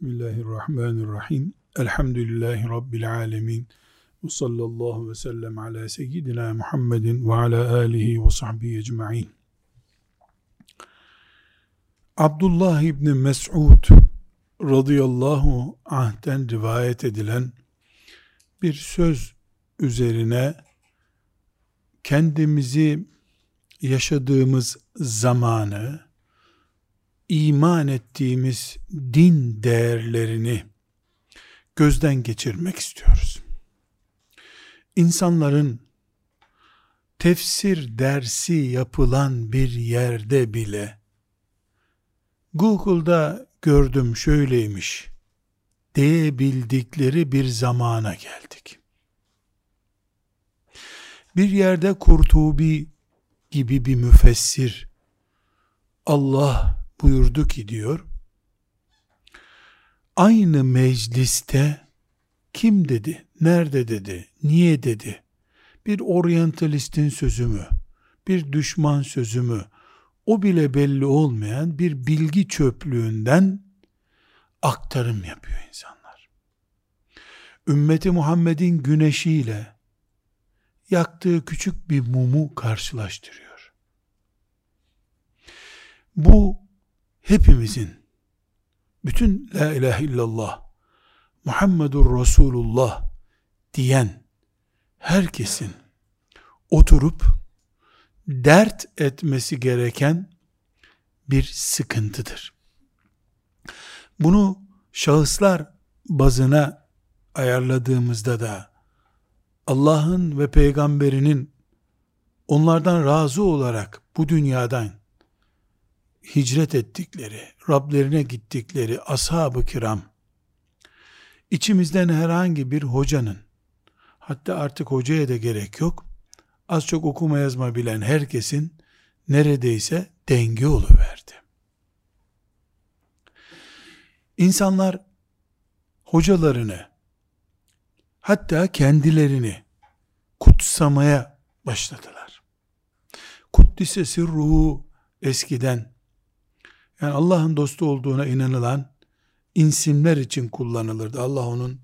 Bismillahirrahmanirrahim. Elhamdülillahi Rabbil alemin. Ve sallallahu ve sellem ala seyyidina Muhammedin ve ala alihi ve sahbihi ecma'in. Abdullah İbni Mes'ud radıyallahu anh'ten rivayet edilen bir söz üzerine kendimizi, yaşadığımız zamanı, iman ettiğimiz din değerlerini gözden geçirmek istiyoruz. İnsanların tefsir dersi yapılan bir yerde bile Google'da gördüm şöyleymiş diyebildikleri bir zamana geldik. Bir yerde Kurtubi gibi bir müfessir Allah buyurdu ki diyor, aynı mecliste kim dedi, nerede dedi, niye dedi, bir oryantalistin sözü mü, bir düşman sözü mü, o bile belli olmayan bir bilgi çöplüğünden aktarım yapıyor insanlar. Ümmeti Muhammed'in güneşiyle yaktığı küçük bir mumu karşılaştırıyor. Bu hepimizin, bütün la ilahe illallah Muhammedur Resulullah diyen herkesin oturup dert etmesi gereken bir sıkıntıdır. Bunu şahıslar bazına ayarladığımızda da Allah'ın ve peygamberinin onlardan razı olarak bu dünyadan hicret ettikleri, Rablerine gittikleri ashab-ı kiram, içimizden herhangi bir hocanın, hatta artık hocaya da gerek yok, az çok okuma yazma bilen herkesin neredeyse denge oluverdi. İnsanlar hocalarını, hatta kendilerini kutsamaya başladılar. Kuddise sirruhu, eskiden yani Allah'ın dostu olduğuna inanılan insimler için kullanılırdı. Allah onun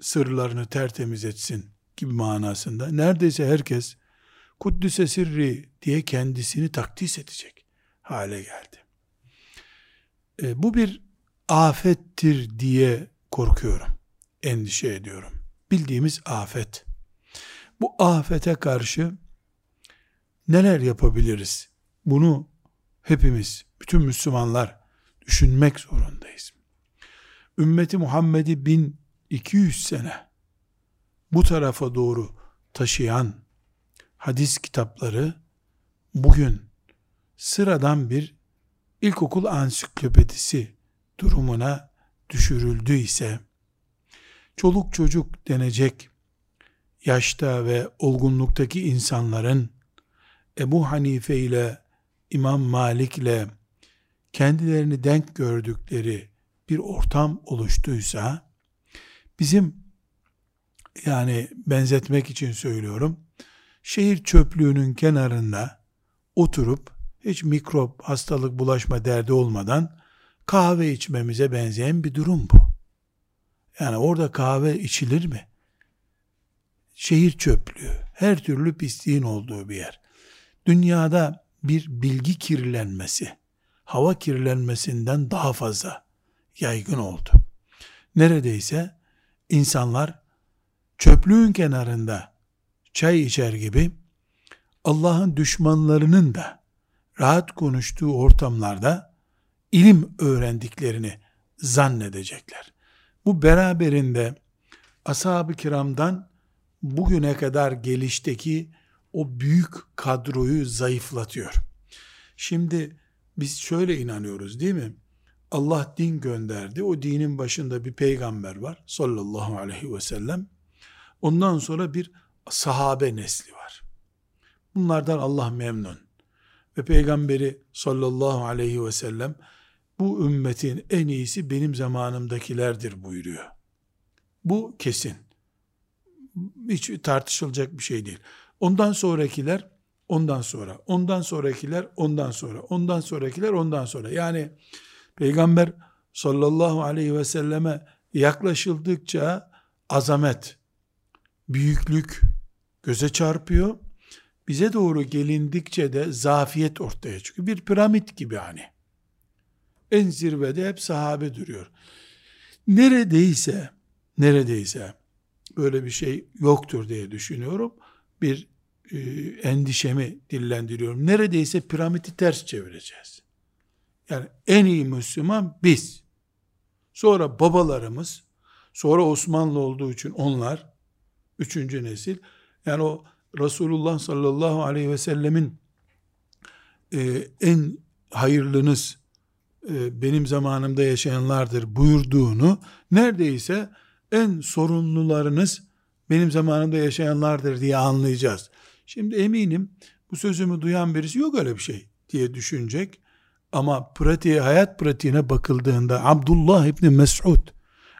sırlarını tertemiz etsin gibi manasında. Neredeyse herkes kuddise sirri diye kendisini takdis edecek hale geldi. Bu bir afettir diye korkuyorum, endişe ediyorum. Bildiğimiz afet. Bu afete karşı neler yapabiliriz? Bunu hepimiz, bütün Müslümanlar düşünmek zorundayız. Ümmeti Muhammed'i 1200 sene bu tarafa doğru taşıyan hadis kitapları bugün sıradan bir ilkokul ansiklopedisi durumuna düşürüldü ise, çoluk çocuk denecek yaşta ve olgunluktaki insanların Ebu Hanife ile İmam Malik ile kendilerini denk gördükleri bir ortam oluştuysa, bizim, yani benzetmek için söylüyorum, şehir çöplüğünün kenarında oturup hiç mikrop, hastalık, bulaşma derdi olmadan kahve içmemize benzeyen bir durum bu. Yani orada kahve içilir mi? Şehir çöplüğü, her türlü pisliğin olduğu bir yer. Dünyada bir bilgi kirlenmesi, hava kirlenmesinden daha fazla yaygın oldu. Neredeyse insanlar çöplüğün kenarında çay içer gibi Allah'ın düşmanlarının da rahat konuştuğu ortamlarda ilim öğrendiklerini zannedecekler. Bu beraberinde ashab-ı kiramdan bugüne kadar gelişteki o büyük kadroyu zayıflatıyor. Şimdi biz şöyle inanıyoruz değil mi? Allah din gönderdi. O dinin başında bir peygamber var sallallahu aleyhi ve sellem. Ondan sonra bir sahabe nesli var. Bunlardan Allah memnun. Ve peygamberi sallallahu aleyhi ve sellem bu ümmetin en iyisi benim zamanımdakilerdir buyuruyor. Bu kesin. Hiç tartışılacak bir şey değil. Ondan sonrakiler, ondan sonra, ondan sonrakiler, ondan sonra, ondan sonrakiler, ondan sonra. Yani Peygamber sallallahu aleyhi ve selleme yaklaşıldıkça azamet, büyüklük göze çarpıyor. Bize doğru gelindikçe de zafiyet ortaya çıkıyor. Bir piramit gibi hani. En zirvede hep sahabe duruyor. Neredeyse böyle bir şey yoktur diye düşünüyorum. Bir endişemi dillendiriyorum. Neredeyse piramidi ters çevireceğiz. Yani en iyi Müslüman biz. Sonra babalarımız, sonra Osmanlı olduğu için onlar, üçüncü nesil. Yani o Resulullah sallallahu aleyhi ve sellemin en hayırlınız benim zamanımda yaşayanlardır buyurduğunu, neredeyse en sorunlularınız benim zamanımda yaşayanlardır diye anlayacağız. Şimdi eminim bu sözümü duyan birisi yok öyle bir şey diye düşünecek. Ama pratiğe, hayat pratiğine bakıldığında Abdullah İbni Mes'ud,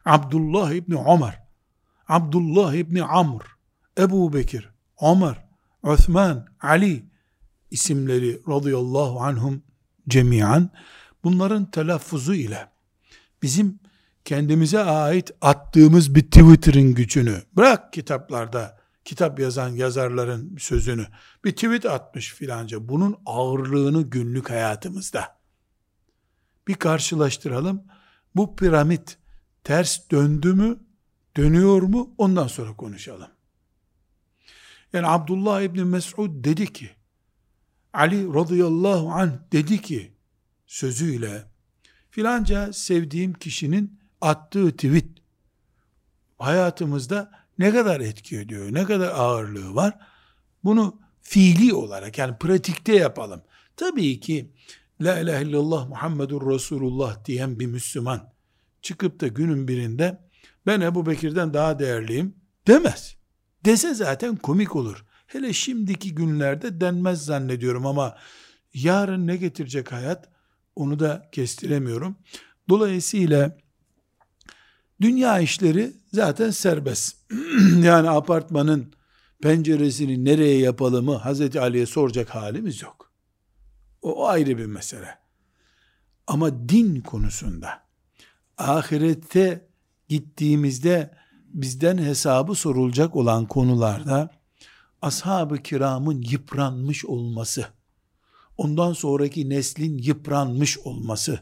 Abdullah İbni Ömer, Abdullah İbni Amr, Ebu Bekir, Ömer, Öthman, Ali isimleri radıyallahu anhum cemiyan, bunların telaffuzu ile bizim kendimize ait attığımız bir Twitter'ın gücünü, bırak kitaplarda kitap yazan yazarların sözünü, bir tweet atmış filanca, bunun ağırlığını günlük hayatımızda bir karşılaştıralım. Bu piramit ters döndü mü, dönüyor mu, ondan sonra konuşalım. Yani Abdullah İbni Mes'ud dedi ki, Ali radıyallahu anh dedi ki sözüyle, filanca sevdiğim kişinin attığı tweet hayatımızda ne kadar etki ediyor, ne kadar ağırlığı var, bunu fiili olarak, yani pratikte yapalım. Tabii ki La ilahe illallah Muhammedur Resulullah diyen bir Müslüman çıkıp da günün birinde ben Ebu Bekir'den daha değerliyim demez. Dese zaten komik olur. Hele şimdiki günlerde denmez zannediyorum, ama yarın ne getirecek hayat, onu da kestiremiyorum. Dolayısıyla dünya işleri zaten serbest. Yani apartmanın penceresini nereye yapalımı Hazreti Ali'ye soracak halimiz yok. O ayrı bir mesele. Ama din konusunda, ahirette gittiğimizde bizden hesabı sorulacak olan konularda ashab-ı kiramın yıpranmış olması, ondan sonraki neslin yıpranmış olması,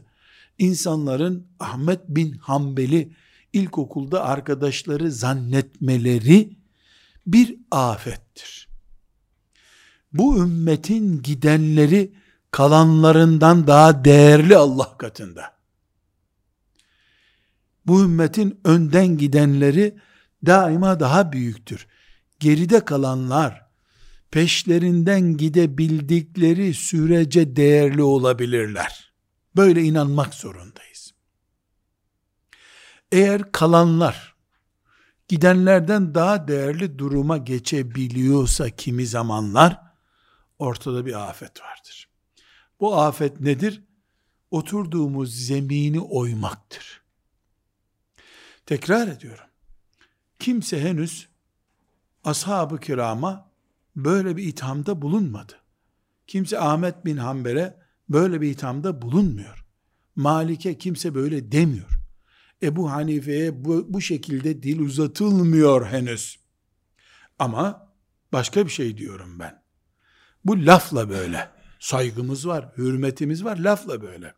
insanların Ahmet bin Hanbel'i ilkokulda arkadaşları zannetmeleri bir afettir. Bu ümmetin gidenleri kalanlarından daha değerli Allah katında. Bu ümmetin önden gidenleri daima daha büyüktür. Geride kalanlar peşlerinden gidebildikleri sürece değerli olabilirler. Böyle inanmak zorundayız. Eğer kalanlar gidenlerden daha değerli duruma geçebiliyorsa kimi zamanlar, ortada bir afet vardır. Bu afet nedir? Oturduğumuz zemini oymaktır. Tekrar ediyorum. Kimse henüz ashab-ı kirama böyle bir ithamda bulunmadı. Kimse Ahmet bin Hanbel'e böyle bir ithamda bulunmuyor. Malik'e kimse böyle demiyor. Ebu Hanife'ye bu şekilde dil uzatılmıyor henüz. Ama başka bir şey diyorum ben. Bu lafla böyle. Saygımız var, hürmetimiz var, lafla böyle.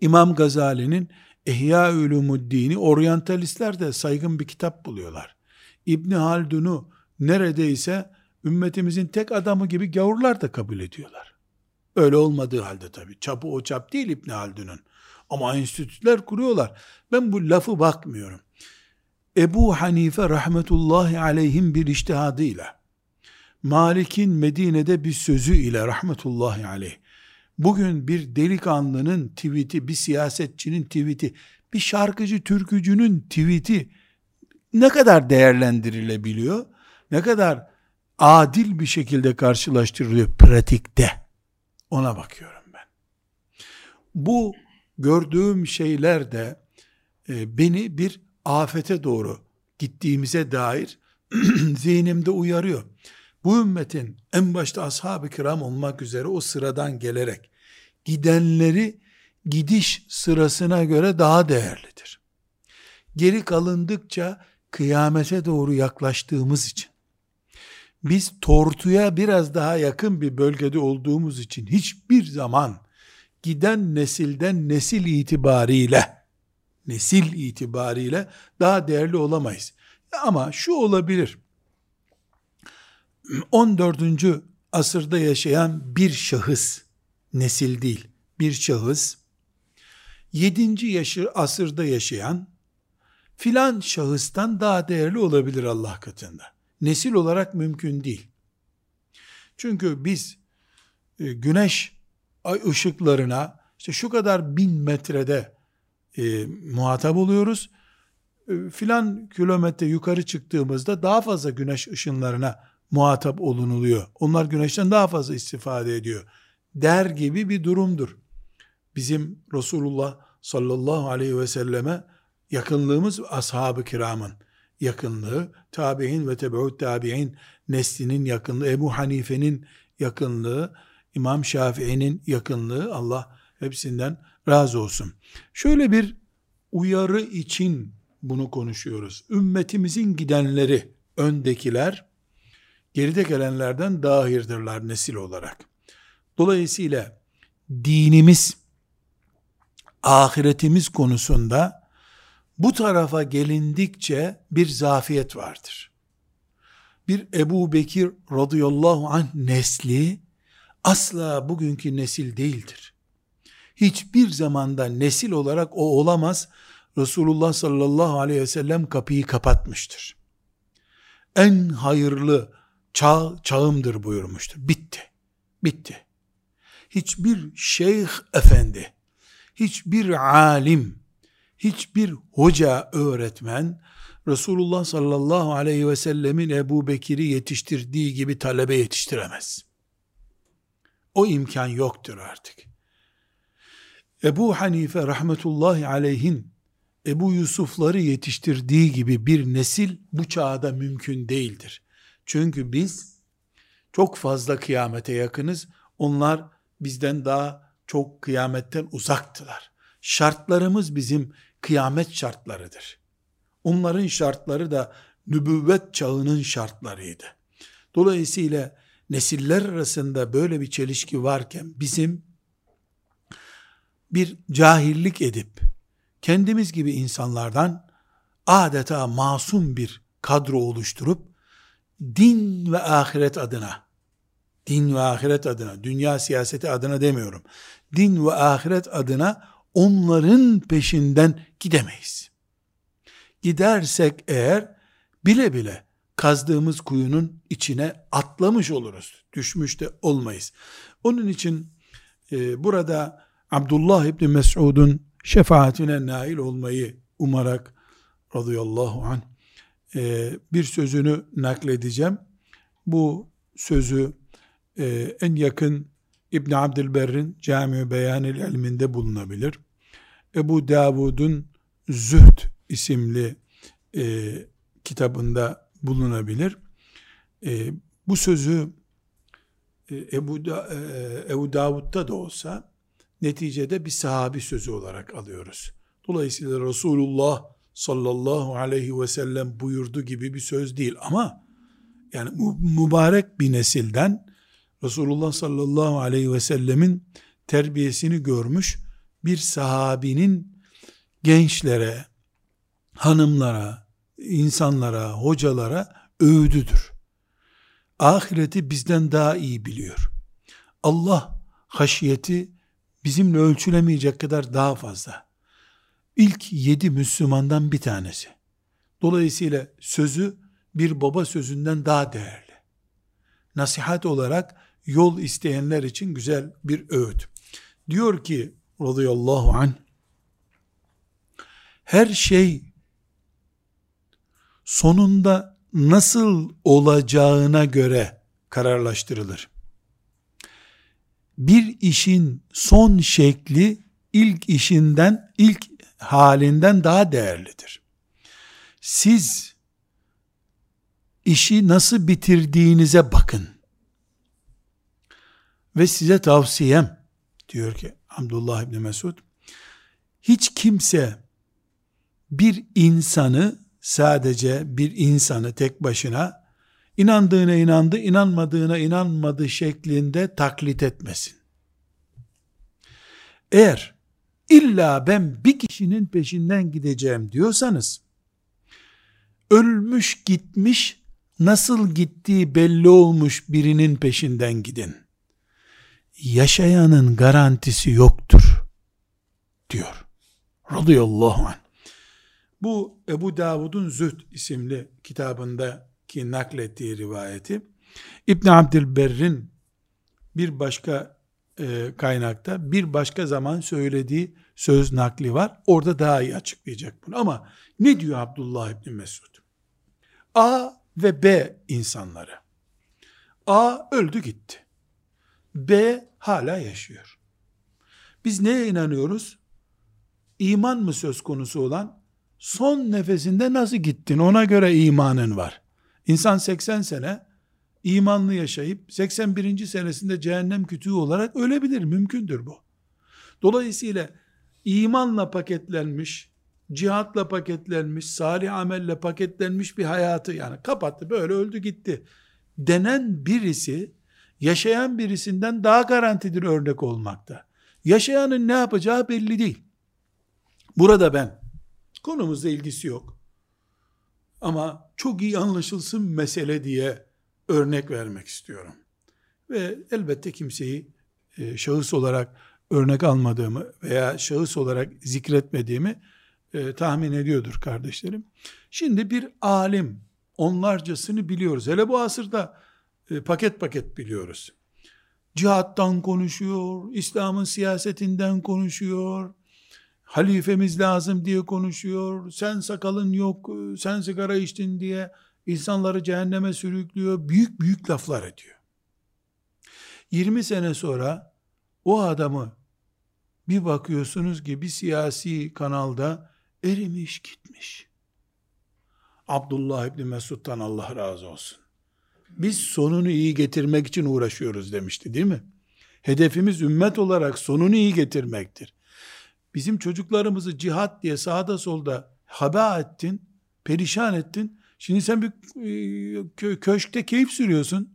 İmam Gazali'nin İhya Ulumu'd-dini oryantalistler de saygın bir kitap buluyorlar. İbn Haldun'u neredeyse ümmetimizin tek adamı gibi gavurlar da kabul ediyorlar. Öyle olmadığı halde tabii. Çapı o çap değil İbn Haldun'un. Ama enstitüler kuruyorlar. Ben bu lafı bakmıyorum. Ebu Hanife rahmetullahi aleyhim bir içtihadıyla, Malik'in Medine'de bir sözü ile rahmetullahi aleyh, bugün bir delikanlının tweet'i, bir siyasetçinin tweet'i, bir şarkıcı, türkücünün tweet'i ne kadar değerlendirilebiliyor, ne kadar adil bir şekilde karşılaştırılıyor pratikte, ona bakıyorum ben. Bu gördüğüm şeyler de beni bir afete doğru gittiğimize dair zihnimde uyarıyor. Bu ümmetin en başta ashab-ı kiram olmak üzere o sıradan gelerek gidenleri gidiş sırasına göre daha değerlidir. Geri kalındıkça kıyamete doğru yaklaştığımız için, biz tortuya biraz daha yakın bir bölgede olduğumuz için hiçbir zaman giden nesilden nesil itibariyle daha değerli olamayız. Ama şu olabilir, 14. asırda yaşayan bir şahıs, nesil değil, bir şahıs, 7. asırda yaşayan filan şahıstan daha değerli olabilir Allah katında. Nesil olarak mümkün değil. Çünkü biz güneş ışıklarına işte şu kadar 1000 metrede muhatap oluyoruz. Filan kilometre yukarı çıktığımızda daha fazla güneş ışınlarına muhatap olunuluyor. Onlar güneşten daha fazla istifade ediyor der gibi bir durumdur. Bizim Resulullah sallallahu aleyhi ve selleme yakınlığımız, ashab-ı kiramın yakınlığı, tabi'in ve tebeut tabi'in neslinin yakınlığı, Ebu Hanife'nin yakınlığı, İmam Şafi'nin yakınlığı, Allah hepsinden razı olsun. Şöyle bir uyarı için bunu konuşuyoruz. Ümmetimizin gidenleri, öndekiler, geride gelenlerden dahirdirler nesil olarak. Dolayısıyla dinimiz, ahiretimiz konusunda bu tarafa gelindikçe bir zafiyet vardır. Bir Ebu Bekir radıyallahu anh nesli asla bugünkü nesil değildir. Hiçbir zamanda nesil olarak o olamaz. Resulullah sallallahu aleyhi ve sellem kapıyı kapatmıştır. En hayırlı çağımdır buyurmuştur. Bitti. Hiçbir şeyh efendi, hiçbir alim, hiçbir hoca öğretmen, Resulullah sallallahu aleyhi ve sellemin Ebu Bekir'i yetiştirdiği gibi talebe yetiştiremez. O imkan yoktur artık. Ebu Hanife rahmetullahi aleyhin Ebu Yusuf'ları yetiştirdiği gibi bir nesil bu çağda mümkün değildir. Çünkü biz çok fazla kıyamete yakınız. Onlar bizden daha çok kıyametten uzaktılar. Şartlarımız bizim kıyamet şartlarıdır. Onların şartları da nübüvvet çağının şartlarıydı. Dolayısıyla nesiller arasında böyle bir çelişki varken bizim bir cahillik edip kendimiz gibi insanlardan adeta masum bir kadro oluşturup din ve ahiret adına, dünya siyaseti adına demiyorum, din ve ahiret adına onların peşinden gidemeyiz. Gidersek eğer bile bile kazdığımız kuyunun içine atlamış oluruz, düşmüş de olmayız. Onun için burada Abdullah İbni Mes'ud'un şefaatine nail olmayı umarak radıyallahu anh bir sözünü nakledeceğim. Bu sözü en yakın İbn Abdülberr'in Cami-i Beyan-i Elminde bulunabilir. Ebu Davud'un Zühd isimli kitabında bulunabilir. Bu sözü Ebu Davud'da da olsa neticede bir sahabi sözü olarak alıyoruz. Dolayısıyla Resulullah sallallahu aleyhi ve sellem buyurdu gibi bir söz değil ama yani mübarek bir nesilden Resulullah sallallahu aleyhi ve sellemin terbiyesini görmüş bir sahabinin gençlere, hanımlara, insanlara, hocalara övdüdür. Ahireti bizden daha iyi biliyor. Allah haşiyeti bizimle ölçülemeyecek kadar daha fazla. İlk 7 Müslümandan bir tanesi. Dolayısıyla sözü bir baba sözünden daha değerli. Nasihat olarak yol isteyenler için güzel bir öğüt. Diyor ki radıyallahu anh, her şey sonunda nasıl olacağına göre kararlaştırılır. Bir işin son şekli ilk halinden daha değerlidir. Siz işi nasıl bitirdiğinize bakın. Ve size tavsiyem, diyor ki Abdullah İbni Mes'ud, hiç kimse bir insanı, sadece bir insanı tek başına inandığına inandı, inanmadığına inanmadı şeklinde taklit etmesin. Eğer illa ben bir kişinin peşinden gideceğim diyorsanız, ölmüş gitmiş, nasıl gittiği belli olmuş birinin peşinden gidin. Yaşayanın garantisi yoktur diyor. Radıyallahu anh. Bu Ebu Davud'un Zühd isimli kitabındaki naklettiği rivayeti. İbn Abdülberr'in bir başka kaynakta bir başka zaman söylediği söz nakli var. Orada daha iyi açıklayacak bunu. Ama ne diyor Abdullah İbni Mes'ud? A ve B insanları. A öldü gitti. B hala yaşıyor. Biz neye inanıyoruz? İman mı söz konusu olan? Son nefesinde nasıl gittin? Ona göre imanın var. İnsan 80 sene imanlı yaşayıp 81. senesinde cehennem kütüğü olarak ölebilir. Mümkündür bu. Dolayısıyla imanla paketlenmiş, cihatla paketlenmiş, salih amelle paketlenmiş bir hayatı, yani kapattı böyle öldü gitti denen birisi yaşayan birisinden daha garantidir örnek olmakta. Yaşayanın ne yapacağı belli değil. Burada ben, konumuzla ilgisi yok ama çok iyi anlaşılsın mesele diye örnek vermek istiyorum. Ve elbette kimseyi şahıs olarak örnek almadığımı veya şahıs olarak zikretmediğimi tahmin ediyordur kardeşlerim. Şimdi bir alim, onlarcasını biliyoruz. Hele bu asırda paket paket biliyoruz. Cihattan konuşuyor, İslam'ın siyasetinden konuşuyor, halifemiz lazım diye konuşuyor, sen sakalın yok, sen sigara içtin diye insanları cehenneme sürüklüyor, büyük büyük laflar ediyor. 20 sene sonra o adamı bir bakıyorsunuz ki bir siyasi kanalda erimiş gitmiş. Abdullah İbni Mesud'dan Allah razı olsun. Biz sonunu iyi getirmek için uğraşıyoruz demişti değil mi? Hedefimiz ümmet olarak sonunu iyi getirmektir. Bizim çocuklarımızı cihat diye sağda solda heba ettin, perişan ettin. Şimdi sen bir köşkte keyif sürüyorsun.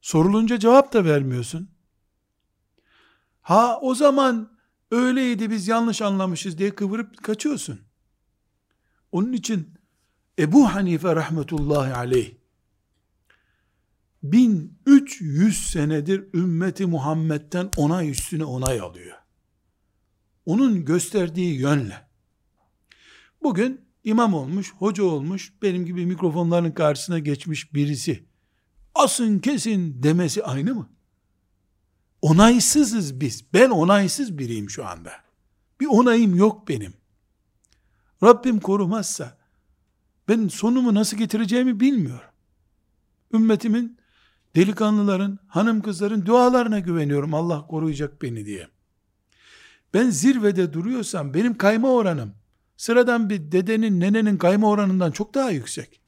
Sorulunca cevap da vermiyorsun. Ha o zaman öyleydi biz yanlış anlamışız diye kıvırıp kaçıyorsun. Onun için Ebu Hanife rahmetullahi aleyh 1300 senedir ümmeti Muhammed'den onay üstüne onay alıyor. Onun gösterdiği yönle. Bugün imam olmuş, hoca olmuş, benim gibi mikrofonların karşısına geçmiş birisi asın kesin demesi aynı mı? Onaysızız biz. Ben onaysız biriyim şu anda. Bir onayım yok benim. Rabbim korumazsa ben sonumu nasıl getireceğimi bilmiyorum. Ümmetimin, delikanlıların, hanım kızların dualarına güveniyorum Allah koruyacak beni diye. Ben zirvede duruyorsam benim kayma oranım sıradan bir dedenin, nenenin kayma oranından çok daha yüksek.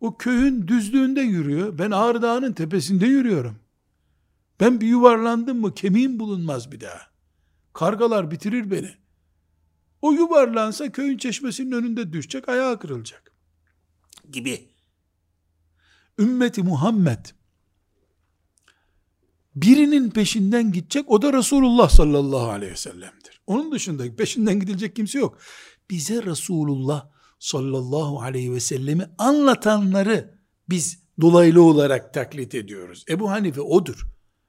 O köyün düzlüğünde yürüyor, ben Ağrı Dağı'nın tepesinde yürüyorum. Ben bir yuvarlandım mı kemiğim bulunmaz bir daha. Kargalar bitirir beni. O yuvarlansa köyün çeşmesinin önünde düşecek, ayağı kırılacak gibi. Ümmeti Muhammed birinin peşinden gidecek, o da Resulullah sallallahu aleyhi ve sellem'dir. Onun dışında peşinden gidilecek kimse yok. Bize Resulullah sallallahu aleyhi ve sellemi anlatanları biz dolaylı olarak taklit ediyoruz. Ebu Hanife odur,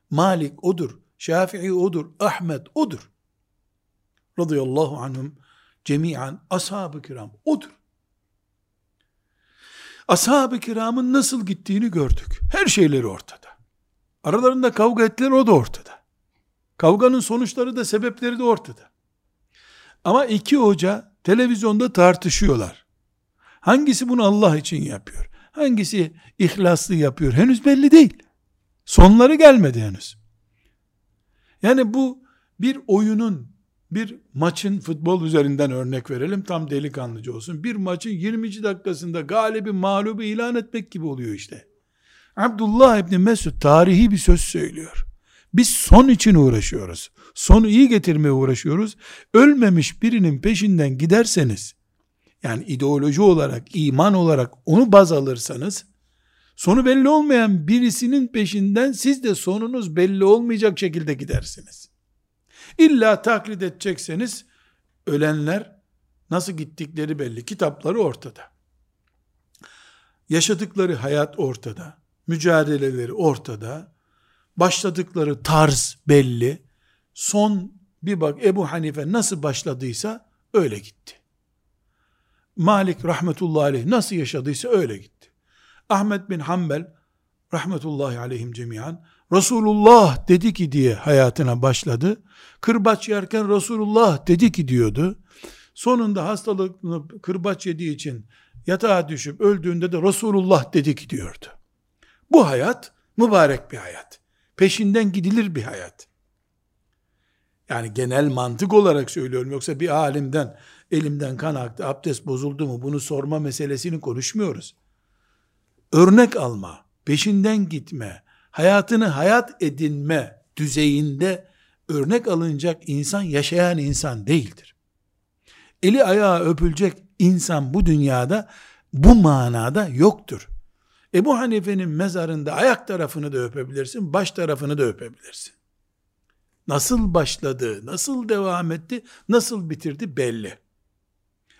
Malik odur, Şafii odur, Ahmet odur. Radıyallahu anhum cemiyen, ashab-ı kiram odur. Ashab-ı kiramın nasıl gittiğini gördük. Her şeyleri ortada. Aralarında kavga ettiler, o da ortada. Kavganın sonuçları da sebepleri de ortada. Ama iki hoca televizyonda tartışıyorlar. Hangisi bunu Allah için yapıyor? Hangisi ihlaslı yapıyor? Henüz belli değil. Sonları gelmedi henüz. Yani bu bir oyunun, bir maçın, futbol üzerinden örnek verelim tam delikanlıcı olsun, bir maçın 20. dakikasında galibi mağlubu ilan etmek gibi oluyor işte. Abdullah İbni Mesud tarihi bir söz söylüyor. Biz son için uğraşıyoruz, sonu iyi getirmeye uğraşıyoruz. Ölmemiş birinin peşinden giderseniz, yani ideoloji olarak, iman olarak onu baz alırsanız, sonu belli olmayan birisinin peşinden siz de sonunuz belli olmayacak şekilde gidersiniz. İlla taklit edecekseniz, ölenler nasıl gittikleri belli, kitapları ortada, yaşadıkları hayat ortada, mücadeleleri ortada, başladıkları tarz belli. Son bir bak, Ebu Hanife nasıl başladıysa öyle gitti. Malik rahmetullahi aleyh nasıl yaşadıysa öyle gitti. Ahmet bin Hanbel rahmetullahi aleyhim cemiyan, Resulullah dedi ki diye hayatına başladı. Kırbaç yerken Resulullah dedi ki diyordu. Sonunda hastalıklı kırbaç yediği için yatağa düşüp öldüğünde de Resulullah dedi ki diyordu. Bu hayat mübarek bir hayat. Peşinden gidilir bir hayat. Yani genel mantık olarak söylüyorum. Yoksa bir alimden elimden kan aktı, abdest bozuldu mu bunu sorma meselesini konuşmuyoruz. Örnek alma, peşinden gitme, hayatını hayat edinme düzeyinde örnek alınacak insan yaşayan insan değildir. Eli ayağı öpülecek insan bu dünyada bu manada yoktur. Ebu Hanife'nin mezarında ayak tarafını da öpebilirsin, baş tarafını da öpebilirsin. Nasıl başladı, nasıl devam etti, nasıl bitirdi belli.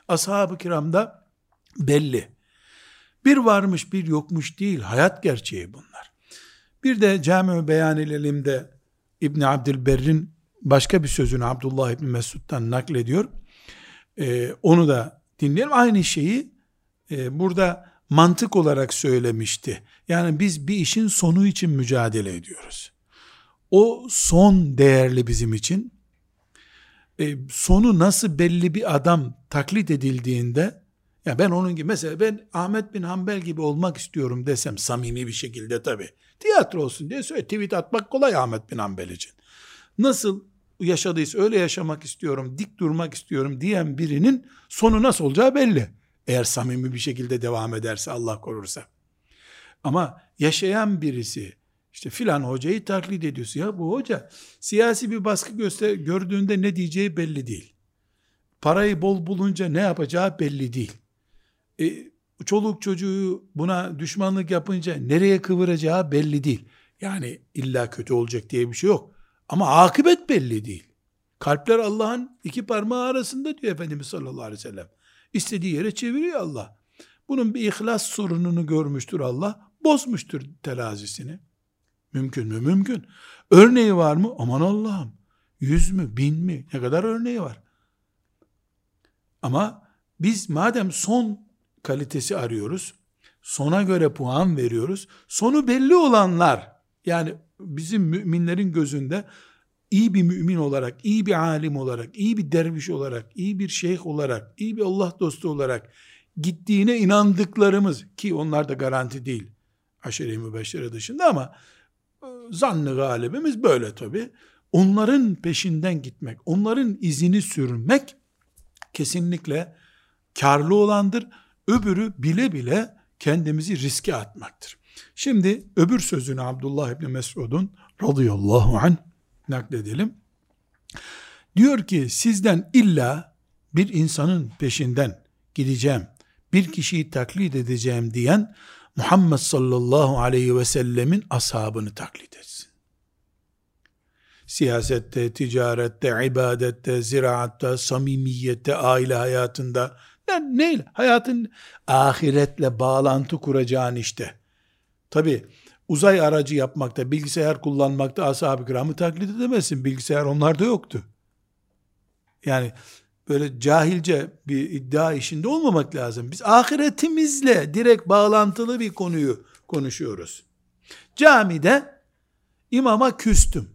Ashab-ı kiramda belli. Bir varmış bir yokmuş değil, hayat gerçeği bunlar. Bir de Cami-i Beyan-i Elminde İbn Abdülberr'in başka bir sözünü Abdullah İbni Mes'ud'dan naklediyor. Onu da dinleyelim. Aynı şeyi burada mantık olarak söylemişti. Yani biz bir işin sonu için mücadele ediyoruz. O son değerli bizim için. Sonu nasıl belli bir adam taklit edildiğinde, ya ben onun gibi, mesela ben Ahmet bin Hanbel gibi olmak istiyorum desem, samimi bir şekilde tabii, tiyatro olsun diye söyle, tweet atmak kolay Ahmet bin Hanbel için. Nasıl yaşadıysa öyle yaşamak istiyorum, dik durmak istiyorum diyen birinin sonu nasıl olacağı belli. Eğer samimi bir şekilde devam ederse, Allah korursa. Ama yaşayan birisi, işte filan hocayı taklit ediyorsun. Ya bu hoca siyasi bir baskı gördüğünde ne diyeceği belli değil. Parayı bol bulunca ne yapacağı belli değil. Çoluk çocuğu buna düşmanlık yapınca nereye kıvıracağı belli değil. Yani illa kötü olacak diye bir şey yok. Ama akıbet belli değil. Kalpler Allah'ın iki parmağı arasında diyor Efendimiz sallallahu aleyhi ve sellem. İstediği yere çeviriyor Allah. Bunun bir ihlas sorununu görmüştür Allah. Bozmuştur terazisini. Mümkün mü? Mümkün. Örneği var mı? Aman Allah'ım. 100 mü? 1000 mi? Ne kadar örneği var. Ama biz madem son kalitesi arıyoruz, sona göre puan veriyoruz, sonu belli olanlar, yani bizim müminlerin gözünde iyi bir mümin olarak, iyi bir alim olarak, iyi bir derviş olarak, iyi bir şeyh olarak, iyi bir Allah dostu olarak gittiğine inandıklarımız, ki onlar da garanti değil, aşere-i mübeşşere dışında, ama zannı galibimiz böyle tabi. Onların peşinden gitmek, onların izini sürmek kesinlikle karlı olandır. Öbürü bile bile kendimizi riske atmaktır. Şimdi öbür sözünü Abdullah İbni Mes'ud'un radıyallahu anh nakledelim. Diyor ki, sizden illa bir insanın peşinden gideceğim, bir kişiyi taklit edeceğim diyen Muhammed sallallahu aleyhi ve sellemin ashabını taklit etsin. Siyasette, ticarette, ibadette, ziraatta, samimiyette, aile hayatında, yani neyle? Hayatın ahiretle bağlantı kuracağın işte. Tabi uzay aracı yapmakta, bilgisayar kullanmakta ashab-ı kiramı taklit edemezsin. Bilgisayar onlarda yoktu. Yani böyle cahilce bir iddia işinde olmamak lazım. Biz ahiretimizle direkt bağlantılı bir konuyu konuşuyoruz. Camide imama küstüm,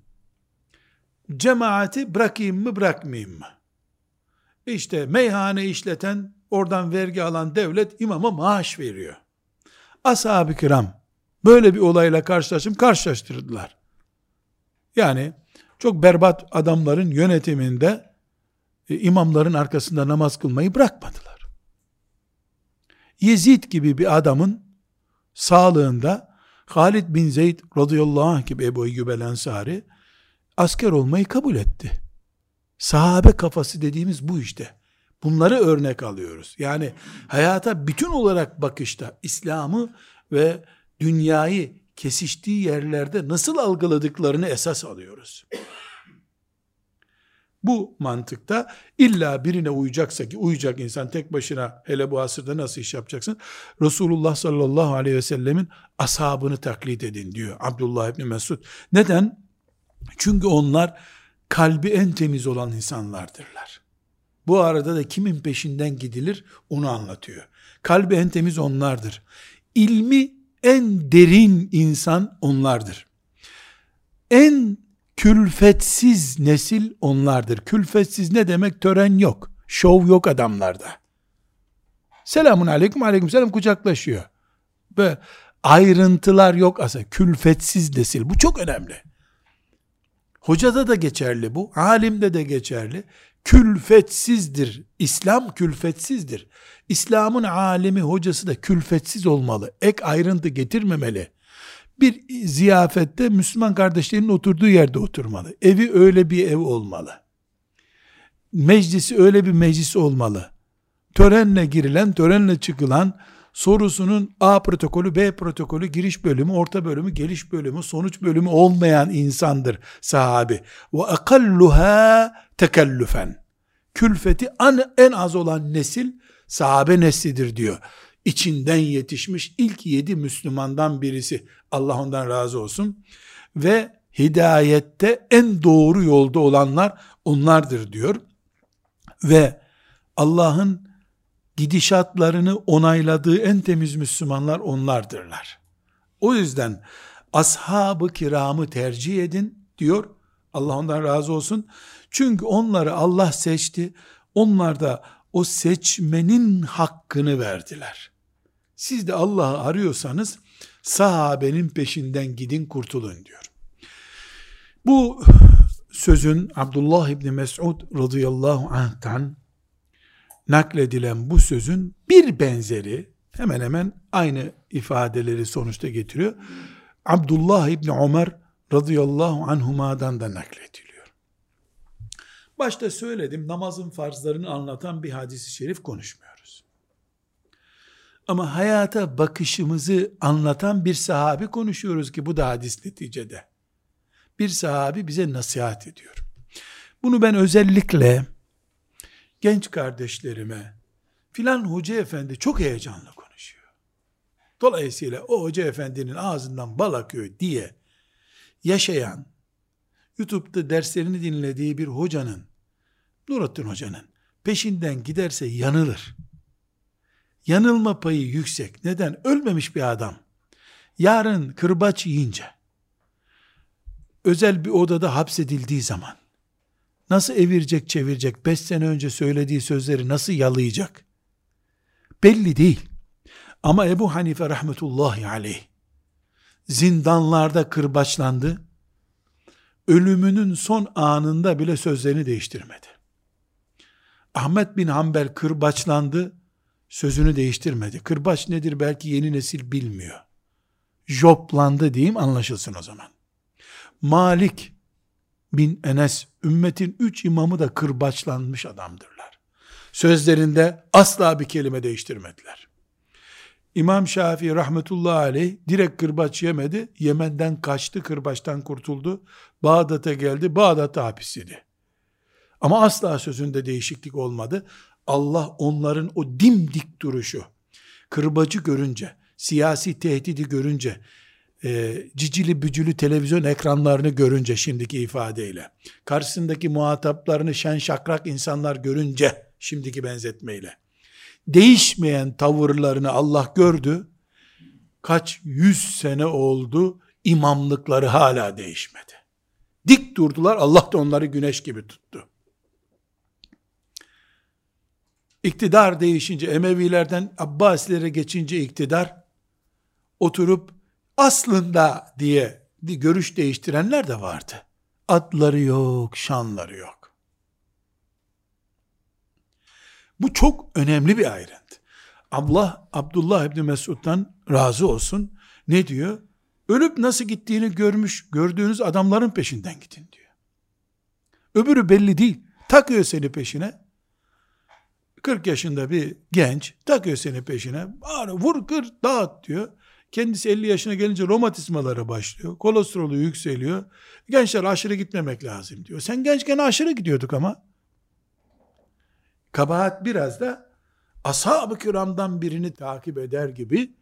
cemaati bırakayım mı bırakmayayım mı? İşte meyhane işleten, oradan vergi alan devlet imama maaş veriyor. Ashab-ı kiram böyle bir olayla karşılaştırdılar. Yani çok berbat adamların yönetiminde imamların arkasında namaz kılmayı bırakmadılar. Yezid gibi bir adamın sağlığında Halid bin Zeyd radıyallahu anh gibi, Ebu Eyyub el-Ensari asker olmayı kabul etti. Sahabe kafası dediğimiz bu işte. Bunları örnek alıyoruz. Yani hayata bütün olarak bakışta İslam'ı ve dünyayı kesiştiği yerlerde nasıl algıladıklarını esas alıyoruz. Bu mantıkta illa birine uyacaksa, ki uyacak insan tek başına, hele bu asırda nasıl iş yapacaksın? Resulullah sallallahu aleyhi ve sellemin ashabını taklit edin diyor Abdullah İbni Mes'ud. Neden? Çünkü onlar kalbi en temiz olan insanlardırlar. Bu arada da kimin peşinden gidilir onu anlatıyor. Kalbi en temiz onlardır. İlmi en derin insan onlardır. En külfetsiz nesil onlardır. Külfetsiz ne demek? Tören yok, şov yok adamlarda. Selamun aleyküm, aleyküm selam, kucaklaşıyor. Böyle ayrıntılar yok aslında. Külfetsiz nesil. Bu çok önemli. Hocada da geçerli bu, alimde de geçerli. Külfetsizdir. İslam külfetsizdir. İslam'ın alimi, hocası da külfetsiz olmalı. Ek ayrıntı getirmemeli. Bir ziyafette Müslüman kardeşlerinin oturduğu yerde oturmalı. Evi öyle bir ev olmalı. Meclisi öyle bir meclis olmalı. Törenle girilen, törenle çıkılan, sorusunun A protokolü, B protokolü, giriş bölümü, orta bölümü, geliş bölümü, sonuç bölümü olmayan insandır sahabi. وَاَقَلُّهَا تَكَلُّفًا Külfeti en az olan nesil sahabe neslidir diyor. İçinden yetişmiş ilk 7 Müslümandan birisi. Allah ondan razı olsun. Ve hidayette en doğru yolda olanlar onlardır diyor. Ve Allah'ın gidişatlarını onayladığı en temiz Müslümanlar onlardırlar. O yüzden ashab-ı kiramı tercih edin diyor. Allah ondan razı olsun. Çünkü onları Allah seçti. Onlar da o seçmenin hakkını verdiler. Siz de Allah'ı arıyorsanız sahabenin peşinden gidin, kurtulun diyor. Bu sözün Abdullah İbni Mes'ud radıyallahu anh'tan nakledilen bu sözün bir benzeri, hemen hemen aynı ifadeleri sonuçta getiriyor. Abdullah İbni Ömer radıyallahu anhuma'dan da naklediliyor. Başta söyledim, namazın farzlarını anlatan bir hadis-i şerif konuşmuyoruz. Ama hayata bakışımızı anlatan bir sahabi konuşuyoruz ki bu da hadis neticede. Bir sahabi bize nasihat ediyor. Bunu ben özellikle genç kardeşlerime, filan hoca efendi çok heyecanlı konuşuyor, dolayısıyla o hoca efendinin ağzından bal akıyor diye yaşayan, YouTube'da derslerini dinlediği bir hocanın, Nurattin hocanın peşinden giderse yanılır. Yanılma payı yüksek. Neden? Ölmemiş bir adam. Yarın kırbaç yiyince, özel bir odada hapsedildiği zaman nasıl evirecek çevirecek, 5 sene önce söylediği sözleri nasıl yalayacak belli değil. Ama Ebu Hanife rahmetullahi aleyh zindanlarda kırbaçlandı, ölümünün son anında bile sözlerini değiştirmedi. Ahmet bin Hanbel kırbaçlandı, sözünü değiştirmedi. Kırbaç nedir belki yeni nesil bilmiyor. Joplandı diyeyim, anlaşılsın o zaman. Malik bin Enes, ümmetin 3 imamı da kırbaçlanmış adamdırlar. Sözlerinde asla bir kelime değiştirmediler. İmam Şafi rahmetullahi aleyh direkt kırbaç yemedi. Yemen'den kaçtı, kırbaçtan kurtuldu. Bağdat'a geldi, Bağdat'ta hapis yedi. Ama asla sözünde değişiklik olmadı. Allah onların o dimdik duruşu, kırbacı görünce, siyasi tehdidi görünce, cicili bücülü televizyon ekranlarını görünce, şimdiki ifadeyle karşısındaki muhataplarını şen şakrak insanlar görünce, şimdiki benzetmeyle, değişmeyen tavırlarını Allah gördü. Kaç 100 sene oldu, imamlıkları hala değişmedi. Dik durdular, Allah da onları güneş gibi tuttu. İktidar değişince, Emevilerden Abbasilere geçince iktidar, oturup aslında diye görüş değiştirenler de vardı. Adları yok, şanları yok. Bu çok önemli bir ayrıntı. Abdullah İbni Mes'ud'dan razı olsun. Ne diyor? Ölüp nasıl gittiğini görmüş, gördüğünüz adamların peşinden gidin diyor. Öbürü belli değil. Takıyor seni peşine. 40 yaşında bir genç takıyor seni peşine. Vur kır dağıt diyor. Kendisi 50 yaşına gelince romatizmalara başlıyor. Kolesterolü yükseliyor. Gençler aşırı gitmemek lazım diyor. Sen gençken aşırı gidiyorduk ama. Kabahat biraz da ashab-ı kiramdan birini takip eder gibi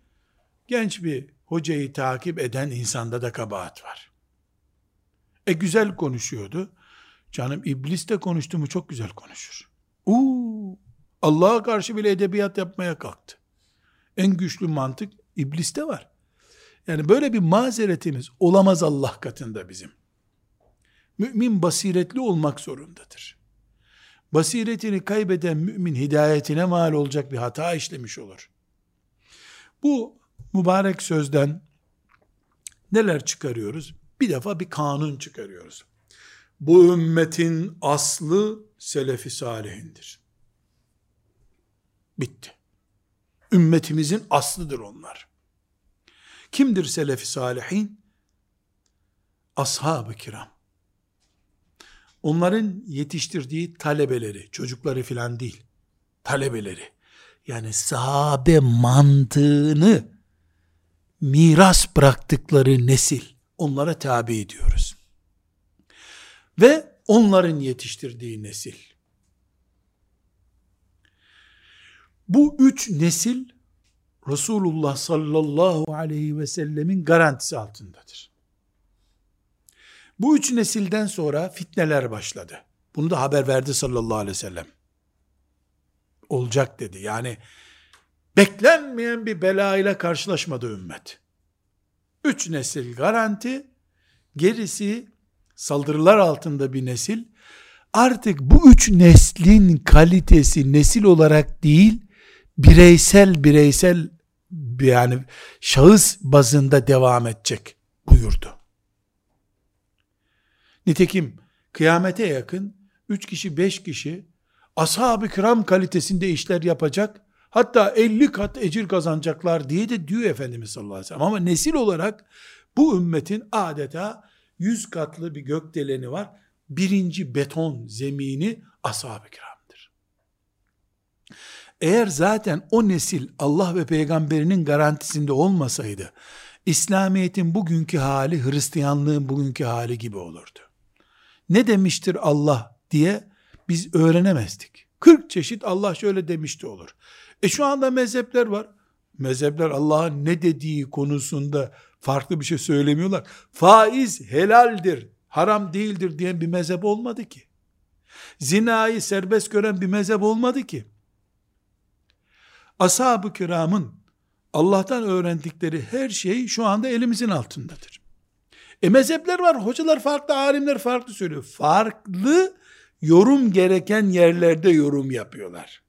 genç bir hocayı takip eden insanda da kabahat var. Güzel konuşuyordu. Canım iblis de konuştu mu çok güzel konuşur. Allah'a karşı bile edebiyat yapmaya kalktı. En güçlü mantık İbliste var. Yani böyle bir mazeretimiz olamaz Allah katında bizim. Mümin basiretli olmak zorundadır. Basiretini kaybeden mümin hidayetine mal olacak bir hata işlemiş olur. Bu mübarek sözden neler çıkarıyoruz? Bir defa bir kanun çıkarıyoruz. Bu ümmetin aslı selef-i salihindir. Bitti. Ümmetimizin aslıdır onlar. Kimdir selef-i salihin? Ashab-ı kiram. Onların yetiştirdiği talebeleri, çocukları filan değil, talebeleri. Yani sahabe mantığını miras bıraktıkları nesil, onlara tabi diyoruz. Ve onların yetiştirdiği nesil. Bu üç nesil Resulullah sallallahu aleyhi ve sellemin garantisi altındadır. Bu üç nesilden sonra fitneler başladı. Bunu da haber verdi sallallahu aleyhi ve sellem. Olacak dedi. Yani beklenmeyen bir bela ile karşılaşmadı ümmet. Üç nesil garanti, gerisi saldırılar altında bir nesil. Artık bu üç neslin kalitesi nesil olarak değil, bireysel yani şahıs bazında devam edecek buyurdu. Nitekim kıyamete yakın 3 kişi 5 kişi ashab-ı kiram kalitesinde işler yapacak, hatta 50 kat ecir kazanacaklar diye de diyor Efendimiz sallallahu aleyhi ve sellem. Ama nesil olarak bu ümmetin adeta 100 katlı bir gökdeleni var. Birinci beton zemini ashab-ı kiramdır. Eğer zaten o nesil Allah ve peygamberinin garantisinde olmasaydı, İslamiyet'in bugünkü hali, Hristiyanlığın bugünkü hali gibi olurdu. Ne demiştir Allah diye biz öğrenemezdik. 40 çeşit Allah şöyle demişti olur. Şu anda mezhepler var. Mezhepler Allah'ın ne dediği konusunda farklı bir şey söylemiyorlar. Faiz helaldir, haram değildir diyen bir mezhep olmadı ki. Zinayı serbest gören bir mezhep olmadı ki. Ashab-ı kiramın Allah'tan öğrendikleri her şey şu anda elimizin altındadır. Mezhepler var, hocalar farklı, alimler farklı söylüyor. Farklı yorum gereken yerlerde yorum yapıyorlar.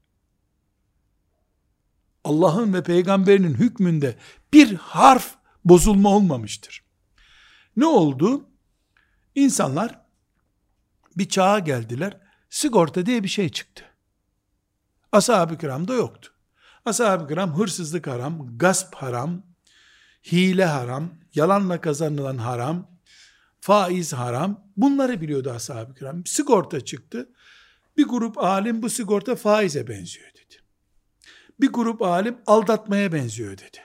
Allah'ın ve peygamberinin hükmünde bir harf bozulma olmamıştır. Ne oldu? İnsanlar bir çağa geldiler, sigorta diye bir şey çıktı. Ashab-ı kiramda yoktu. Ashab-ı kiram hırsızlık haram, gasp haram, hile haram, yalanla kazanılan haram, faiz haram, bunları biliyordu ashab-ı kiram. Sigorta çıktı, bir grup alim bu sigorta faize benziyor dedi. Bir grup alim aldatmaya benziyor dedi.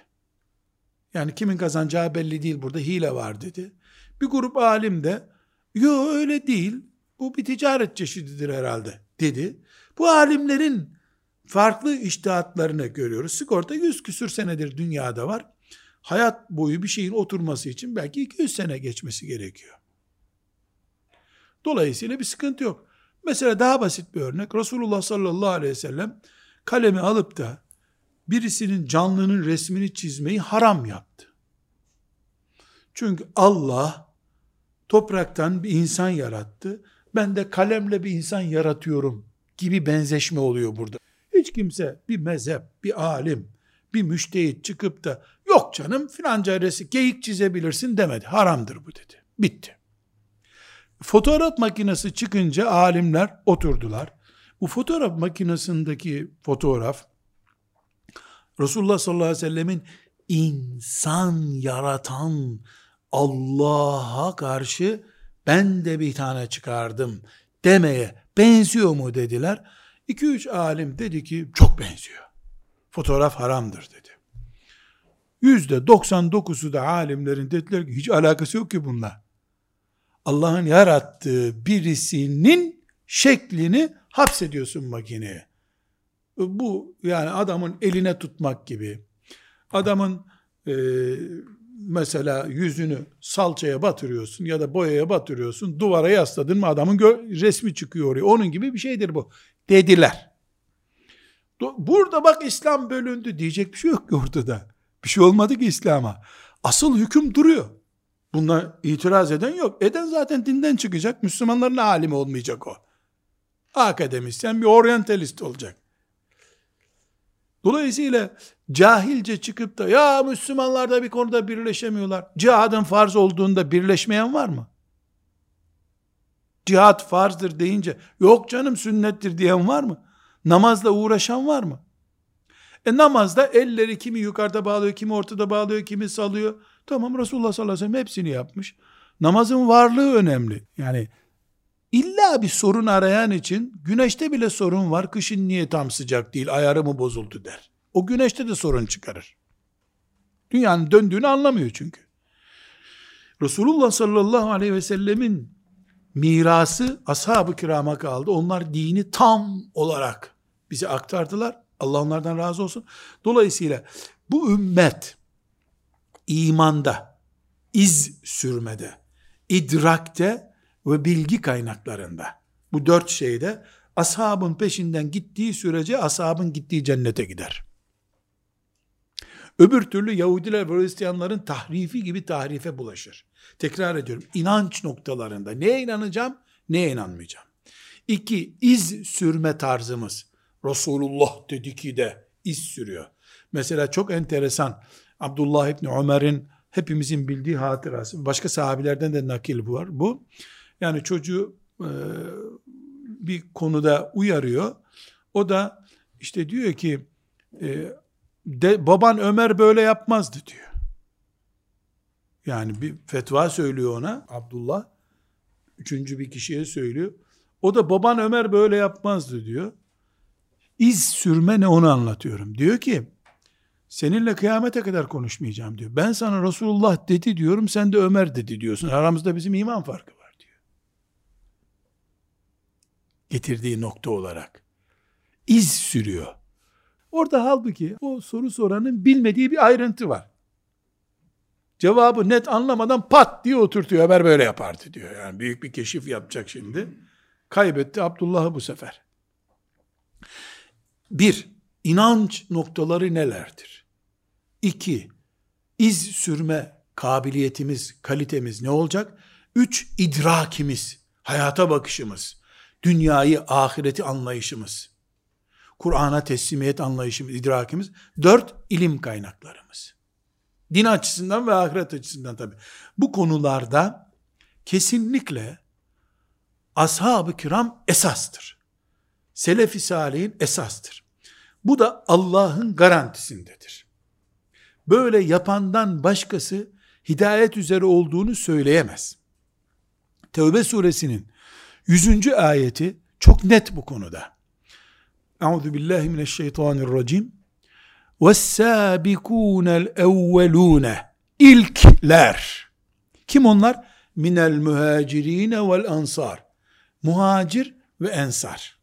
Yani kimin kazanacağı belli değil, burada hile var dedi. Bir grup alim de yo öyle değil, bu bir ticaret çeşididir herhalde dedi. Bu alimlerin farklı içtihatlarını görüyoruz. Sigorta 100 küsür senedir dünyada var. Hayat boyu bir şeyin oturması için belki 200 sene geçmesi gerekiyor. Dolayısıyla bir sıkıntı yok. Mesela daha basit bir örnek. Resulullah sallallahu aleyhi ve sellem kalemi alıp da birisinin canlının resmini çizmeyi haram yaptı. Çünkü Allah topraktan bir insan yarattı. Ben de kalemle bir insan yaratıyorum gibi benzeşme oluyor burada. Hiç kimse, bir mezhep, bir alim, bir müştehit çıkıp da yok canım filanca resim, geyik çizebilirsin demedi. Haramdır bu dedi. Bitti. Fotoğraf makinesi çıkınca alimler oturdular. Bu fotoğraf makinesindeki fotoğraf Resulullah sallallahu aleyhi ve sellemin insan yaratan Allah'a karşı ben de bir tane çıkardım demeye benziyor mu dediler. 2-3 alim dedi ki çok benziyor. Fotoğraf haramdır dedi. %99'u da alimlerin dediler ki hiç alakası yok ki bununla. Allah'ın yarattığı birisinin şeklini hapsediyorsun makineye. Bu yani adamın eline tutmak gibi. Adamın mesela yüzünü salçaya batırıyorsun ya da boyaya batırıyorsun, duvara yasladın mı adamın resmi çıkıyor oraya. Onun gibi bir şeydir bu dediler. Burada bak İslam bölündü diyecek bir şey yok ki ortada. Bir şey olmadı ki İslam'a. Asıl hüküm duruyor. Buna itiraz eden yok. Eden zaten dinden çıkacak. Müslümanların alimi olmayacak o. Akademisyen bir oryantalist olacak. Dolayısıyla cahilce çıkıp da ya Müslümanlar da bir konuda birleşemiyorlar. Cihadın farz olduğunda birleşmeyen var mı? Cihad farzdır deyince yok canım sünnettir diyen var mı? Namazla uğraşan var mı? Namazda elleri kimi yukarıda bağlıyor, kimi ortada bağlıyor, kimi sallıyor. Tamam, Resulullah sallallahu aleyhi ve sellem hepsini yapmış. Namazın varlığı önemli. Yani illa bir sorun arayan için güneşte bile sorun var. Kışın niye tam sıcak değil, ayarı mı bozuldu der. O güneşte de sorun çıkarır. Dünyanın döndüğünü anlamıyor çünkü. Resulullah sallallahu aleyhi ve sellemin mirası ashab-ı kirama kaldı. Onlar dini tam olarak bize aktardılar. Allah onlardan razı olsun. Dolayısıyla bu ümmet imanda, iz sürmede, idrakte ve bilgi kaynaklarında, bu 4 şeyde ashabın peşinden gittiği sürece ashabın gittiği cennete gider. Öbür türlü Yahudiler ve Hristiyanların tahrifi gibi tahrife bulaşır. Tekrar ediyorum, inanç noktalarında neye inanacağım, neye inanmayacağım. 2. İz sürme tarzımız. Resulullah dedi ki de iz sürüyor. Mesela çok enteresan, Abdullah İbni Ömer'in hepimizin bildiği hatırası. Başka sahabilerden de nakil var bu. Yani çocuğu bir konuda uyarıyor. O da işte diyor ki baban Ömer böyle yapmazdı diyor. Yani bir fetva söylüyor ona Abdullah. 3. bir kişiye söylüyor. O da baban Ömer böyle yapmazdı diyor. İz sürme ne onu anlatıyorum. Diyor ki seninle kıyamete kadar konuşmayacağım diyor. Ben sana Resulullah dedi diyorum, sen de Ömer dedi diyorsun. Aramızda bizim iman farkı var diyor. Getirdiği nokta olarak. İz sürüyor. Orada halbuki o soru soranın bilmediği bir ayrıntı var. Cevabı net anlamadan pat diye oturtuyor. Ömer böyle yapardı diyor. Yani büyük bir keşif yapacak şimdi. Kaybetti Abdullah'ı bu sefer. 1. İnanç noktaları nelerdir? 2. İz sürme kabiliyetimiz, kalitemiz ne olacak? 3. İdrakimiz, hayata bakışımız, dünyayı, ahireti anlayışımız, Kur'an'a teslimiyet anlayışımız, idrakimiz. 4. İlim kaynaklarımız. Din açısından ve ahiret açısından tabii. Bu konularda kesinlikle ashab-ı kiram esastır. Selefi salihin esastır. Bu da Allah'ın garantisindedir. Böyle yapandan başkası hidayet üzere olduğunu söyleyemez. Tevbe suresinin 100. ayeti çok net bu konuda. Euzubillahimineşşeytanirracim. Vessâbikûnel evvelûne. İlkler. Kim onlar? Minel mühacirine vel ansar. Muhacir ve ensar.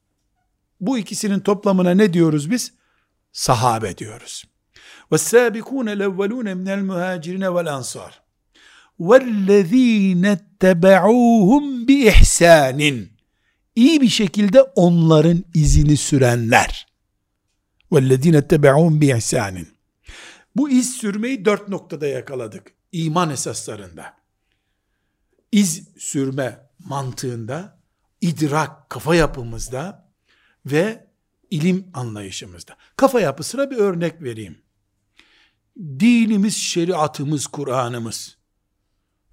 Bu ikisinin toplamına ne diyoruz biz? Sahabe diyoruz. وَالسَّابِكُونَ الْاَوَّلُونَ مِنَ الْمُهَاجِرِينَ وَالْاَنْصَارِ وَالَّذ۪ينَ اتَّبَعُوهُمْ بِإِحْسَانٍ İyi bir şekilde onların izini sürenler. وَالَّذ۪ينَ اتَّبَعُوهُمْ بِإِحْسَانٍ Bu iz sürmeyi 4 noktada yakaladık. İman esaslarında. İz sürme mantığında, idrak kafa yapımızda, ve ilim anlayışımızda. Kafa yapısına bir örnek vereyim. Dinimiz, şeriatımız, Kur'an'ımız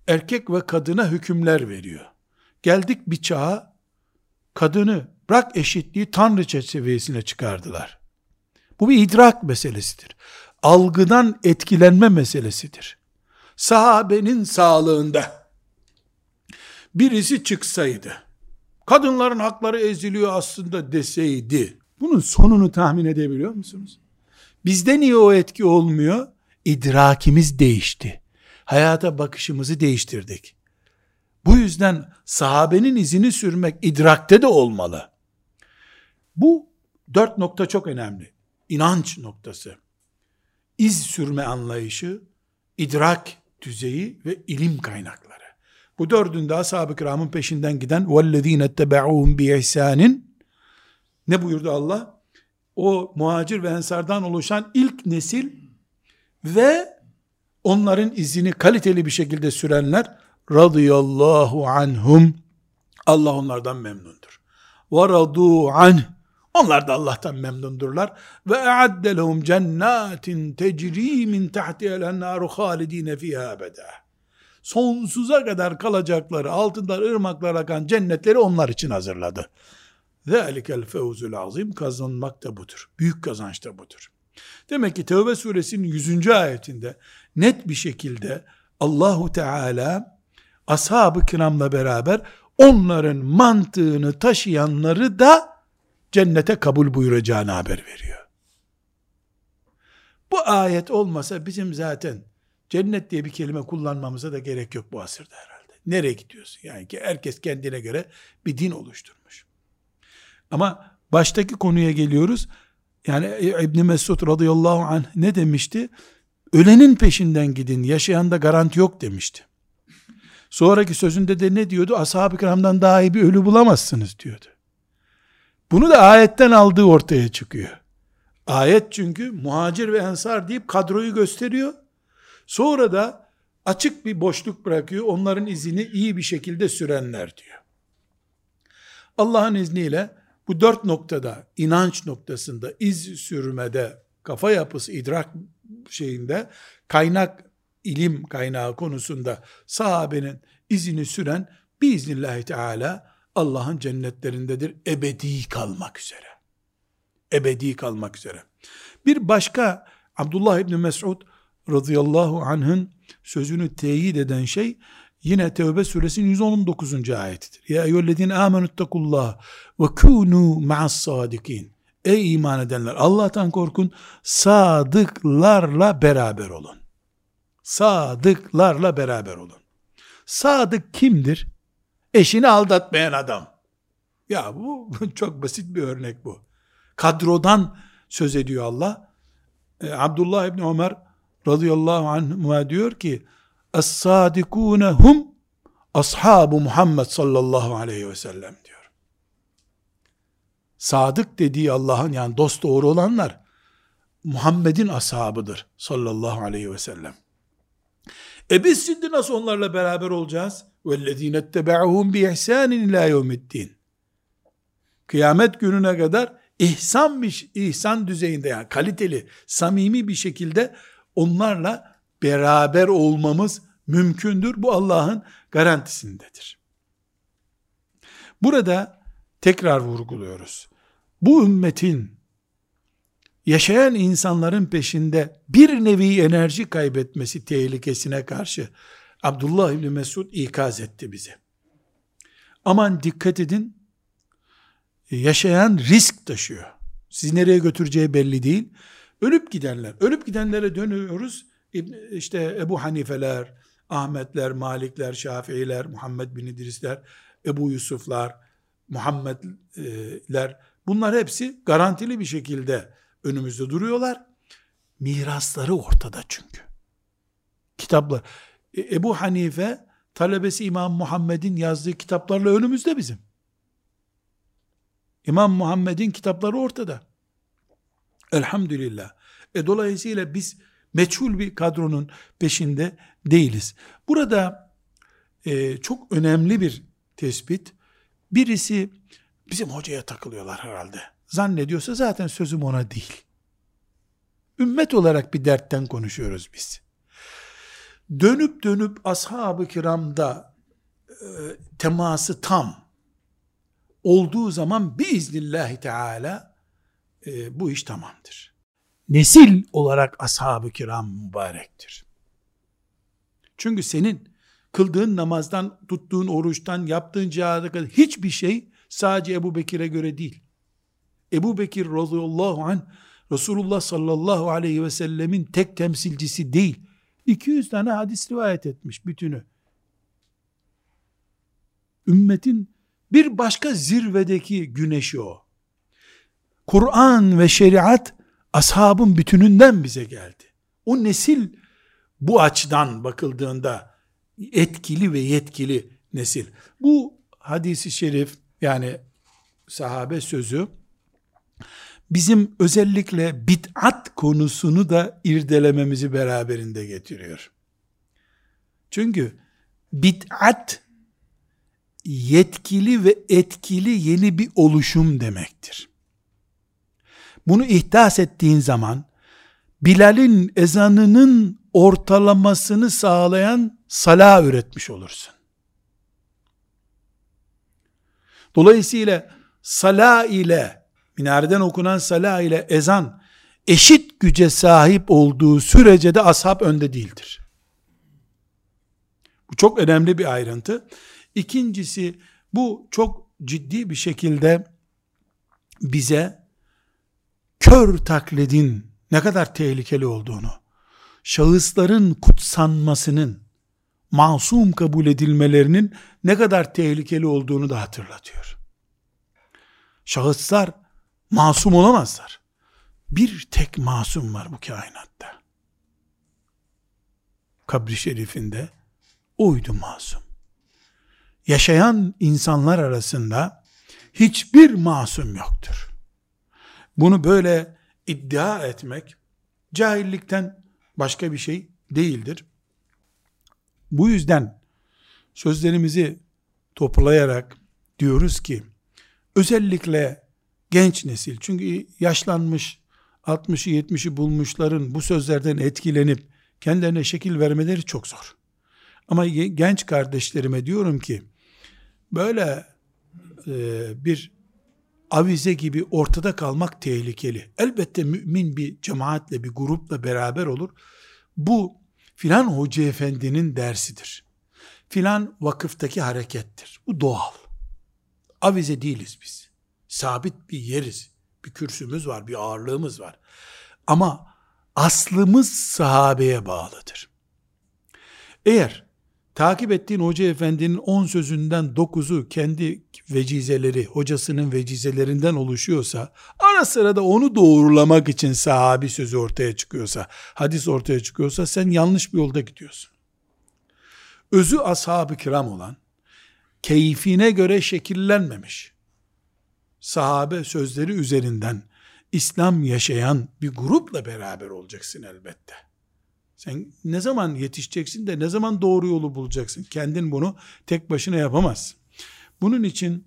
erkek ve kadına hükümler veriyor. Geldik bir çağa, kadını bırak eşitliği tanrıça seviyesine çıkardılar. Bu bir idrak meselesidir. Algıdan etkilenme meselesidir. Sahabenin sağlığında birisi çıksaydı kadınların hakları eziliyor aslında deseydi, bunun sonunu tahmin edebiliyor musunuz? Bizde niye o etki olmuyor? İdrakimiz değişti. Hayata bakışımızı değiştirdik. Bu yüzden sahabenin izini sürmek idrakte de olmalı. Bu dört nokta çok önemli. İnanç noktası, iz sürme anlayışı, idrak düzeyi ve ilim kaynakları. Bu dördünde ashab-ı kiramın peşinden giden وَالَّذ۪ينَ اتَّبَعُوهُمْ بِيَحْسَانٍ ne buyurdu Allah? O muhacir ve ensardan oluşan ilk nesil ve onların izini kaliteli bir şekilde sürenler radıyallahu anhum, Allah onlardan memnundur. وَرَضُوا عَنْهُ, onlar da Allah'tan memnundurlar. وَاَعَدَّ لَهُمْ جَنَّاتٍ تَجْرِي مِنْ تَحْتِهَا الْاَنْهَارُ خَالِد۪ينَ ف۪يهَا أَبَدًا, sonsuza kadar kalacakları, altından ırmaklar akan cennetleri onlar için hazırladı. ذَٰلِكَ الْفَوْزُ الْعَظِيمُ, kazanmak da budur. Büyük kazanç da budur. Demek ki Tevbe suresinin 100. ayetinde net bir şekilde Allahu Teala ashab-ı kiramla beraber onların mantığını taşıyanları da cennete kabul buyuracağını haber veriyor. Bu ayet olmasa bizim zaten cennet diye bir kelime kullanmamıza da gerek yok bu asırda herhalde. Nereye gidiyorsun? Yani ki herkes kendine göre bir din oluşturmuş. Ama baştaki konuya geliyoruz. Yani İbni Mes'ud radıyallahu anh ne demişti? Ölenin peşinden gidin, yaşayanda garanti yok demişti. Sonraki sözünde de ne diyordu? Ashab-ı kiramdan daha iyi bir ölü bulamazsınız diyordu. Bunu da ayetten aldığı ortaya çıkıyor. Ayet çünkü muhacir ve ensar deyip kadroyu gösteriyor. Sonra da açık bir boşluk bırakıyor. Onların izini iyi bir şekilde sürenler diyor. Allah'ın izniyle bu dört noktada, inanç noktasında, iz sürmede, kafa yapısı, idrak şeyinde, kaynak, ilim kaynağı konusunda sahabenin izini süren biiznillahü teala Allah'ın cennetlerindedir ebedi kalmak üzere. Ebedi kalmak üzere. Bir başka Abdullah İbni Mes'ud radıyallahu anh'ın sözünü teyit eden şey yine Tevbe suresinin 119. ayetidir. Ya eyyühellezine amenüttakullah ve kûnû ma'as-sâdikîn. Ey iman edenler, Allah'tan korkun, sadıklarla beraber olun. Sadıklarla beraber olun. Sadık kimdir? Eşini aldatmayan adam. Ya bu çok basit bir örnek bu. Kadrodan söz ediyor Allah. Abdullah İbni Ömer radıyallahu anhuma diyor ki Es-sâdikûne hum ashâbu Muhammed sallallahu aleyhi ve sellem diyor. Sadık dediği Allah'ın, yani dost doğru olanlar Muhammed'in ashabıdır sallallahu aleyhi ve sellem. E biz şimdi nasıl onlarla beraber olacağız? وَالَّذ۪ينَ اتَّبَعُهُمْ بِيْحْسَانٍ اِلٰى يَوْمِ الدِّينِ, kıyamet gününe kadar ihsan düzeyinde, yani kaliteli, samimi bir şekilde onlarla beraber olmamız mümkündür. Bu Allah'ın garantisindedir. Burada tekrar vurguluyoruz. Bu ümmetin, yaşayan insanların peşinde bir nevi enerji kaybetmesi tehlikesine karşı Abdullah İbni Mes'ud ikaz etti bizi. Aman dikkat edin, yaşayan risk taşıyor. Sizi nereye götüreceği belli değil. Ölüp gidenler, ölüp gidenlere dönüyoruz. İşte Ebu Hanifeler, Ahmetler, Malikler, Şafiiler, Muhammed bin İdrisler, Ebu Yusuflar, Muhammedler, bunlar hepsi garantili bir şekilde önümüzde duruyorlar. Mirasları ortada çünkü. Kitaplar. Ebu Hanife talebesi İmam Muhammed'in yazdığı kitaplarla önümüzde bizim. İmam Muhammed'in kitapları ortada. Elhamdülillah. Dolayısıyla biz meçhul bir kadronun peşinde değiliz. Burada çok önemli bir tespit. Birisi bizim hocaya takılıyorlar herhalde zannediyorsa zaten sözüm ona değil. Ümmet olarak bir dertten konuşuyoruz biz. Dönüp dönüp ashab-ı kiramda teması tam olduğu zaman biiznillahü teala bu iş tamamdır. Nesil olarak ashab-ı kiram mübarektir. Çünkü senin kıldığın namazdan, tuttuğun oruçtan, yaptığın cihada kadar hiçbir şey Sadece Ebu Bekir'e göre değil. Ebu Bekir radıyallahu anh Resulullah sallallahu aleyhi ve sellemin tek temsilcisi değil. 200 tane hadis rivayet etmiş bütünü. Ümmetin bir başka zirvedeki güneşi o. Kur'an ve şeriat ashabın bütününden bize geldi. O nesil bu açıdan bakıldığında etkili ve yetkili nesil. Bu hadisi şerif, yani sahabe sözü bizim özellikle bid'at konusunu da irdelememizi beraberinde getiriyor. Çünkü bid'at yetkili ve etkili yeni bir oluşum demektir. Bunu ihdas ettiğin zaman Bilal'in ezanının ortalamasını sağlayan sala üretmiş olursun. Dolayısıyla sala ile, minareden okunan sala ile ezan eşit güce sahip olduğu sürece de ashab önde değildir. Bu çok önemli bir ayrıntı. İkincisi, bu çok ciddi bir şekilde bize kör taklidin ne kadar tehlikeli olduğunu, şahısların kutsanmasının, masum kabul edilmelerinin ne kadar tehlikeli olduğunu da hatırlatıyor. Şahıslar masum olamazlar. Bir tek masum var bu kainatta. Kabri şerifinde oydu masum. Yaşayan insanlar arasında hiçbir masum yoktur. Bunu böyle iddia etmek cahillikten başka bir şey değildir. Bu yüzden sözlerimizi toplayarak diyoruz ki özellikle genç nesil, çünkü yaşlanmış 60'ı 70'i bulmuşların bu sözlerden etkilenip kendilerine şekil vermeleri çok zor. Ama genç kardeşlerime diyorum ki böyle bir avize gibi ortada kalmak tehlikeli. Elbette mümin bir cemaatle, bir grupla beraber olur. Bu filan hoca efendinin dersidir. Filan vakıftaki harekettir. Bu doğal. Avize değiliz biz. Sabit bir yeriz. Bir kürsümüz var, bir ağırlığımız var. Ama aslımız sahabeye bağlıdır. Eğer takip ettiğin hoca efendinin 10 sözünden 9'u kendi vecizeleri, hocasının vecizelerinden oluşuyorsa, ara sıra da onu doğrulamak için sahabi sözü ortaya çıkıyorsa, hadis ortaya çıkıyorsa, sen yanlış bir yolda gidiyorsun. Özü ashab-ı kiram olan, keyfine göre şekillenmemiş sahabe sözleri üzerinden İslam yaşayan bir grupla beraber olacaksın elbette. Sen ne zaman yetişeceksin de ne zaman doğru yolu bulacaksın? Kendin bunu tek başına yapamazsın. Bunun için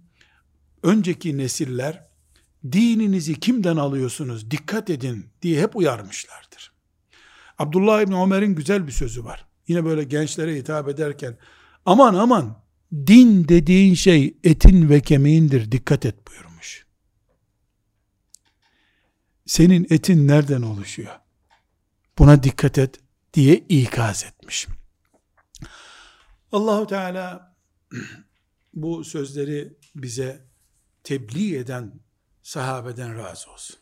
önceki nesiller dininizi kimden alıyorsunuz, dikkat edin diye hep uyarmışlardır. Abdullah İbni Ömer'in güzel bir sözü var. Yine böyle gençlere hitap ederken aman aman din dediğin şey etin ve kemiğindir, dikkat et buyurmuş. Senin etin nereden oluşuyor? Buna dikkat et diye ikaz etmiş. Allah-u Teala bu sözleri bize tebliğ eden sahabeden razı olsun.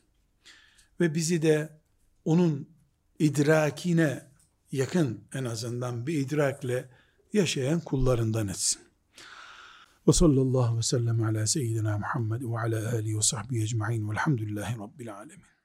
Ve bizi de onun idrakine yakın, en azından bir idrakle yaşayan kullarından etsin. Ve sallallahu ve sellem ala seyyidina Muhammed ve ala alihi ve sahbihi ecma'in velhamdülillahi rabbil alemin.